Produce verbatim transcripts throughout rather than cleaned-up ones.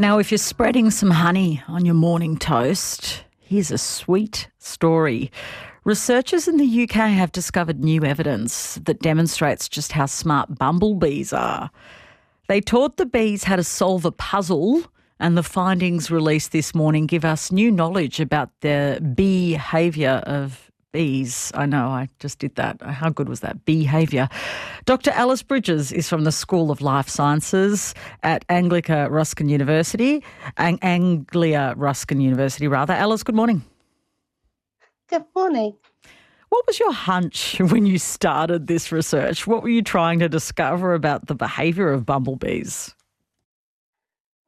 Now, if you're spreading some honey on your morning toast, here's a sweet story. Researchers in the U K have discovered new evidence that demonstrates just how smart bumblebees are. They taught the bees how to solve a puzzle, and the findings released this morning give us new knowledge about the behaviour of bees. I know, I just did that. How good was that? Behaviour. Doctor Alice Bridges is from the School of Life Sciences at Anglia Ruskin University. Ang- Anglia Ruskin University, rather. Alice, good morning. Good morning. What was your hunch when you started this research? What were you trying to discover about the behaviour of bumblebees?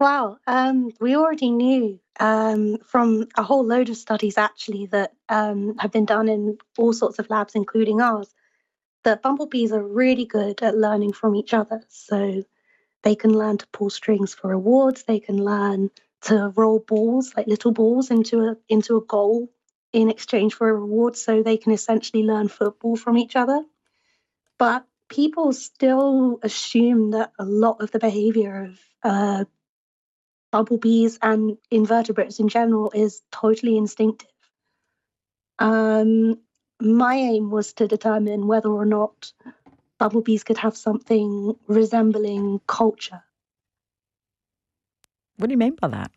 Wow, um, we already knew um, from a whole load of studies actually that um, have been done in all sorts of labs, including ours, that bumblebees are really good at learning from each other. So they can learn to pull strings for rewards. They can learn to roll balls, like little balls, into a into a goal in exchange for a reward, so they can essentially learn football from each other. But people still assume that a lot of the behaviour of uh, bumblebees and invertebrates in general is totally instinctive. Um, my aim was to determine whether or not bumblebees could have something resembling culture. What do you mean by that?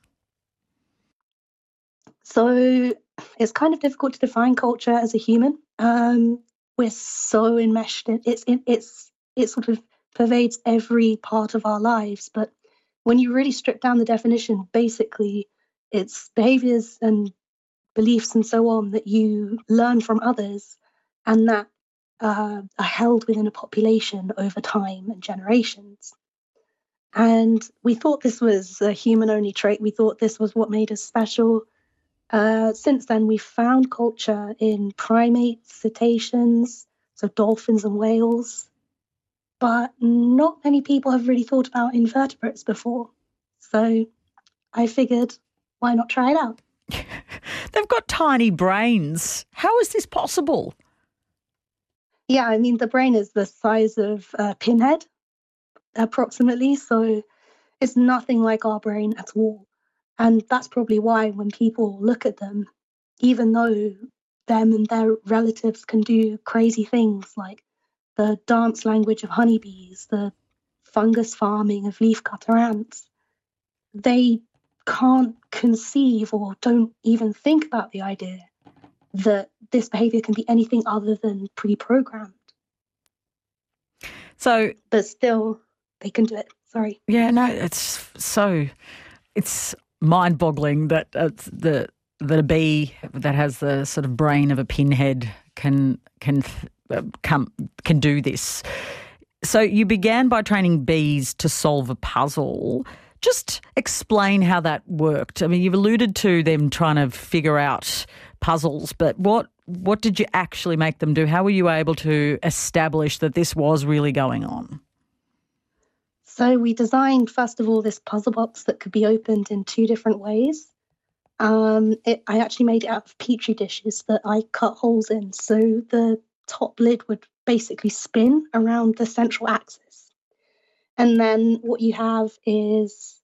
So it's kind of difficult to define culture as a human. Um, we're so enmeshed in it's in it's it sort of pervades every part of our lives. But when you really strip down the definition, basically it's behaviors and beliefs and so on that you learn from others, and that uh, are held within a population over time and generations. And we thought this was a human-only trait. We thought this was what made us special. Uh, since then, we've found culture in primates, cetaceans, so dolphins and whales, but not many people have really thought about invertebrates before. So I figured, why not try it out? They've got tiny brains. How is this possible? Yeah, I mean, the brain is the size of a pinhead, approximately, so it's nothing like our brain at all. And that's probably why when people look at them, even though them and their relatives can do crazy things like the dance language of honeybees, the fungus farming of leafcutter ants, they can't conceive or don't even think about the idea that this behaviour can be anything other than pre-programmed. So, but still, they can do it. Sorry. Yeah, no, it's so... It's... mind-boggling that uh, the that a bee that has the sort of brain of a pinhead can can uh, come can do this. So you began by training bees to solve a puzzle. Just explain how that worked. I mean, you've alluded to them trying to figure out puzzles, but what what did you actually make them do? How were you able to establish that this was really going on? So we designed, first of all, this puzzle box that could be opened in two different ways. Um, it, I actually made it out of Petri dishes that I cut holes in. So the top lid would basically spin around the central axis. And then what you have is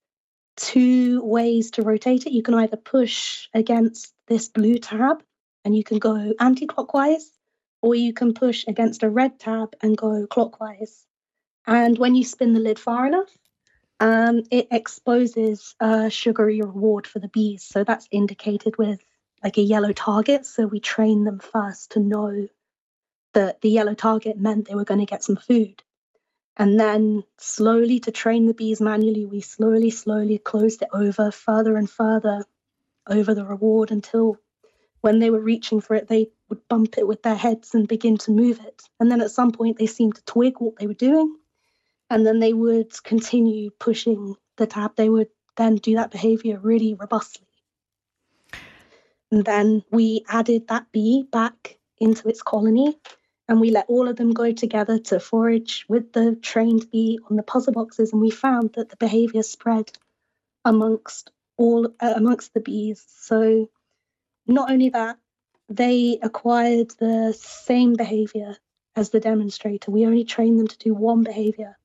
two ways to rotate it. You can either push against this blue tab and you can go anti-clockwise, or you can push against a red tab and go clockwise. And when you spin the lid far enough, um, it exposes a sugary reward for the bees. So that's indicated with like a yellow target. So we train them first to know that the yellow target meant they were going to get some food. And then slowly, to train the bees manually, we slowly, slowly closed it over further and further over the reward until when they were reaching for it, they would bump it with their heads and begin to move it. And then at some point, they seemed to twig what they were doing. And then they would continue pushing the tab. They would then do that behaviour really robustly. And then we added that bee back into its colony, and we let all of them go together to forage with the trained bee on the puzzle boxes. And we found that the behaviour spread amongst all uh, amongst the bees. So not only that, they acquired the same behaviour as the demonstrator. We only trained them to do one behaviour.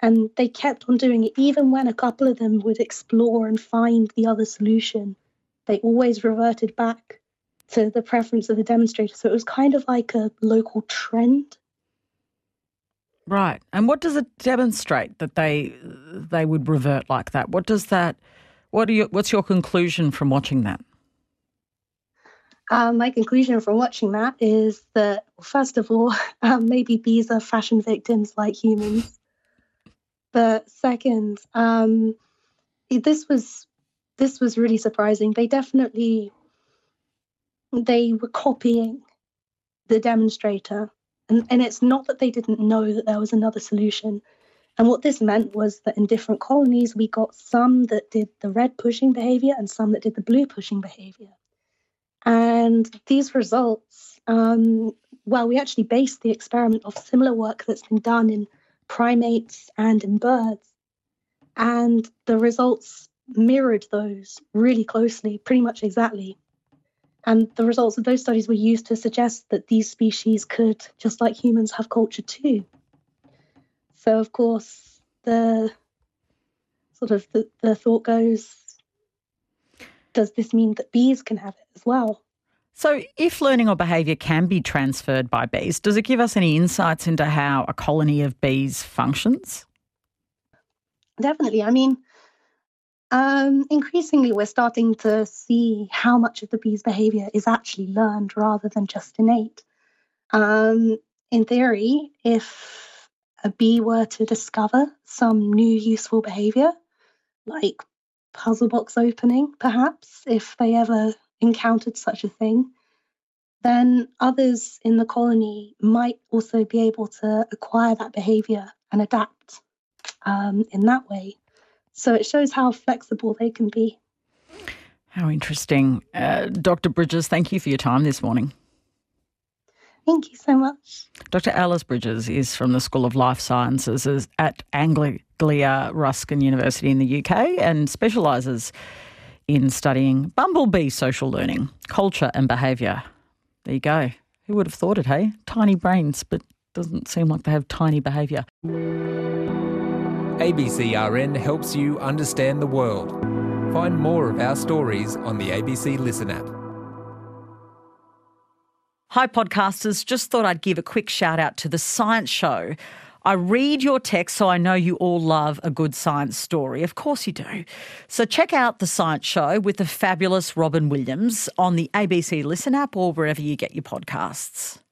And they kept on doing it, even when a couple of them would explore and find the other solution. They always reverted back to the preference of the demonstrator. So it was kind of like a local trend. Right. And what does it demonstrate that they they would revert like that? What does that, what do you, what's your conclusion from watching that? Um, my conclusion from watching that is that, first of all, um, maybe bees are fashion victims like humans. But second, um, this was this was really surprising. They definitely, they were copying the demonstrator. And, and it's not that they didn't know that there was another solution. And what this meant was that in different colonies, we got some that did the red pushing behavior and some that did the blue pushing behavior. And these results, um, well, we actually based the experiment off similar work that's been done in primates and in birds, and the results mirrored those really closely, pretty much exactly. And the results of those studies were used to suggest that these species could, just like humans, have culture too. So of course the sort of the, the thought goes, does this mean that bees can have it as well? So if learning or behaviour can be transferred by bees, does it give us any insights into how a colony of bees functions? Definitely. I mean, um, increasingly we're starting to see how much of the bees' behaviour is actually learned rather than just innate. Um, in theory, if a bee were to discover some new useful behaviour, like puzzle box opening, perhaps, if they ever encountered such a thing, then others in the colony might also be able to acquire that behavior and adapt um, in that way. So it shows how flexible they can be. How interesting. Uh, Doctor Bridges, thank you for your time this morning. Thank you so much. Doctor Alice Bridges is from the School of Life Sciences at Anglia Ruskin University in the U K and specialises in studying bumblebee social learning, culture and behaviour. There you go. Who would have thought it, hey? Tiny brains, but doesn't seem like they have tiny behaviour. A B C R N helps you understand the world. Find more of our stories on the A B C Listen app. Hi podcasters, just thought I'd give a quick shout out to The Science Show. I read your text, so I know you all love a good science story. Of course you do. So check out The Science Show with the fabulous Robin Williams on the A B C Listen app or wherever you get your podcasts.